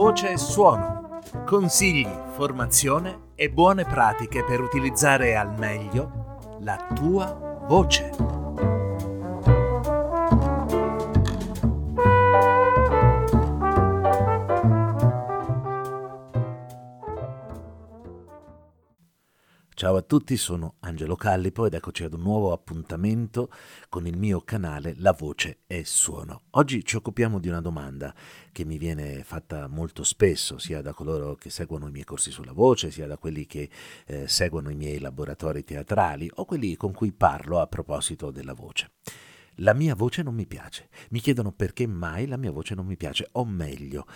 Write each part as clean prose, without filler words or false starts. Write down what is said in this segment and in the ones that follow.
Voce e Suono. Consigli, formazione e buone pratiche per utilizzare al meglio la tua voce. Ciao a tutti, sono Angelo Callipo ed eccoci ad un nuovo appuntamento con il mio canale La Voce e Suono. Oggi ci occupiamo di una domanda che mi viene fatta molto spesso, sia da coloro che seguono i miei corsi sulla voce, sia da quelli che seguono i miei laboratori teatrali o quelli con cui parlo a proposito della voce. La mia voce non mi piace. Mi chiedono perché mai la mia voce non mi piace, o meglio,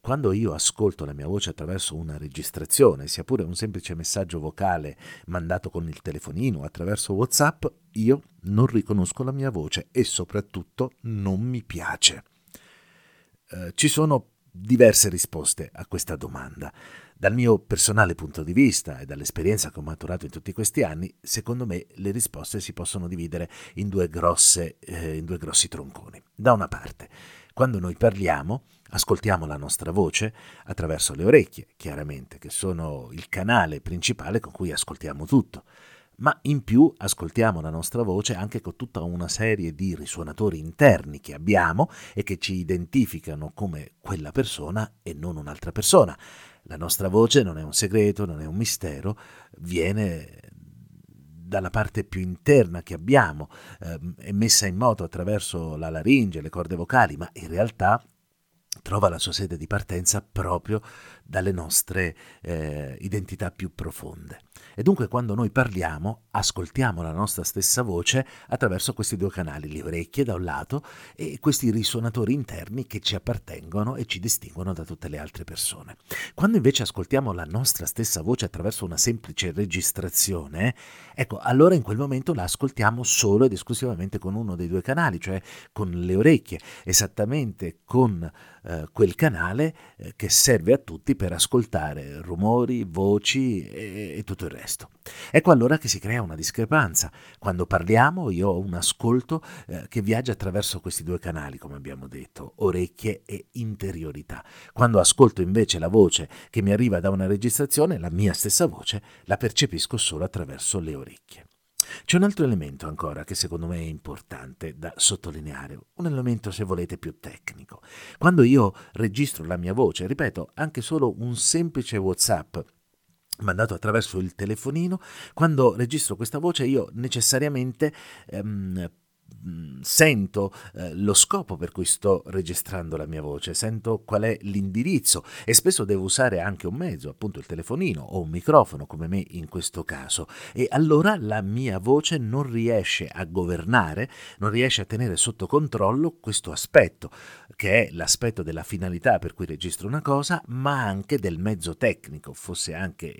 quando io ascolto la mia voce attraverso una registrazione, sia pure un semplice messaggio vocale mandato con il telefonino attraverso WhatsApp, io non riconosco la mia voce e soprattutto non mi piace. Ci sono diverse risposte a questa domanda. Dal mio personale punto di vista e dall'esperienza che ho maturato in tutti questi anni, secondo me le risposte si possono dividere in due grossi tronconi. Da una parte, quando noi parliamo, ascoltiamo la nostra voce attraverso le orecchie, chiaramente, che sono il canale principale con cui ascoltiamo tutto. Ma in più ascoltiamo la nostra voce anche con tutta una serie di risuonatori interni che abbiamo e che ci identificano come quella persona e non un'altra persona. La nostra voce non è un segreto, non è un mistero, viene dalla parte più interna che abbiamo, è messa in moto attraverso la laringe, le corde vocali, ma in realtà trova la sua sede di partenza proprio dalle nostre identità più profonde. E dunque quando noi parliamo, ascoltiamo la nostra stessa voce attraverso questi due canali, le orecchie da un lato e questi risuonatori interni che ci appartengono e ci distinguono da tutte le altre persone. Quando invece ascoltiamo la nostra stessa voce attraverso una semplice registrazione, ecco, allora in quel momento la ascoltiamo solo ed esclusivamente con uno dei due canali, cioè con le orecchie, esattamente con quel canale che serve a tutti per ascoltare rumori, voci e tutto il resto. Ecco allora che si crea una discrepanza. Quando parliamo io ho un ascolto che viaggia attraverso questi due canali, come abbiamo detto, orecchie e interiorità. Quando ascolto invece la voce che mi arriva da una registrazione, la mia stessa voce la percepisco solo attraverso le orecchie. C'è un altro elemento ancora che secondo me è importante da sottolineare, un elemento se volete più tecnico. Quando io registro la mia voce, ripeto, anche solo un semplice WhatsApp mandato attraverso il telefonino, quando registro questa voce io necessariamente sento lo scopo per cui sto registrando la mia voce, sento qual è l'indirizzo e spesso devo usare anche un mezzo, appunto il telefonino o un microfono come me in questo caso, e allora la mia voce non riesce a governare, non riesce a tenere sotto controllo questo aspetto, che è l'aspetto della finalità per cui registro una cosa, ma anche del mezzo tecnico, fosse anche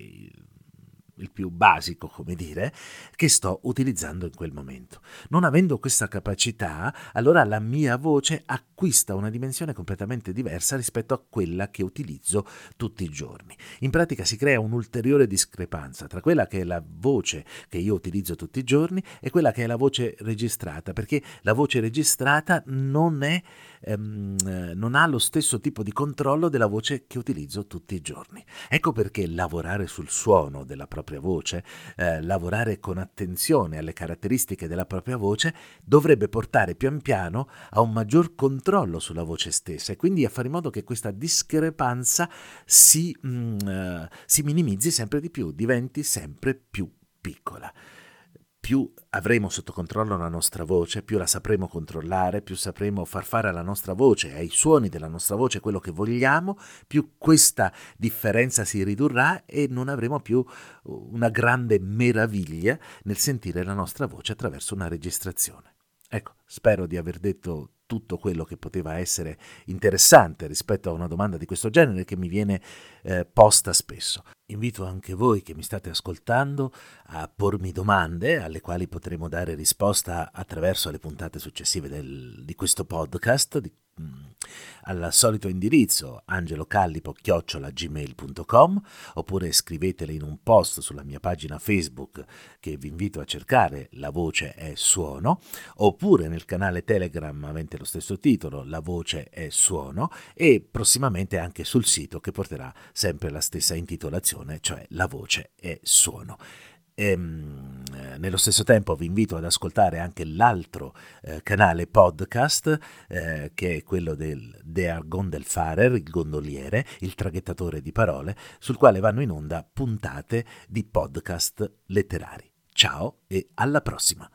il più basico, come dire, che sto utilizzando in quel momento. Non avendo questa capacità, allora la mia voce acquista una dimensione completamente diversa rispetto a quella che utilizzo tutti i giorni. In pratica si crea un'ulteriore discrepanza tra quella che è la voce che io utilizzo tutti i giorni e quella che è la voce registrata, perché la voce registrata non ha lo stesso tipo di controllo della voce che utilizzo tutti i giorni. Ecco perché lavorare sul suono della propria voce, lavorare con attenzione alle caratteristiche della propria voce dovrebbe portare pian piano a un maggior controllo sulla voce stessa e quindi a fare in modo che questa discrepanza si minimizzi sempre di più, diventi sempre più piccola. Più avremo sotto controllo la nostra voce, più la sapremo controllare, più sapremo far fare alla nostra voce, ai suoni della nostra voce quello che vogliamo, più questa differenza si ridurrà e non avremo più una grande meraviglia nel sentire la nostra voce attraverso una registrazione. Ecco, spero di aver detto tutto quello che poteva essere interessante rispetto a una domanda di questo genere che mi viene posta spesso. Invito anche voi che mi state ascoltando a pormi domande alle quali potremo dare risposta attraverso le puntate successive di questo podcast, al solito indirizzo angelocallipo@gmail.com, oppure scrivetele in un post sulla mia pagina Facebook, che vi invito a cercare, La Voce e Suono, oppure nel canale Telegram avente lo stesso titolo, La Voce e Suono, e prossimamente anche sul sito che porterà sempre la stessa intitolazione, cioè La Voce e Suono. Nello stesso tempo vi invito ad ascoltare anche l'altro canale podcast, che è quello del Der Gondelfahrer, il gondoliere, il traghettatore di parole, sul quale vanno in onda puntate di podcast letterari. Ciao e alla prossima!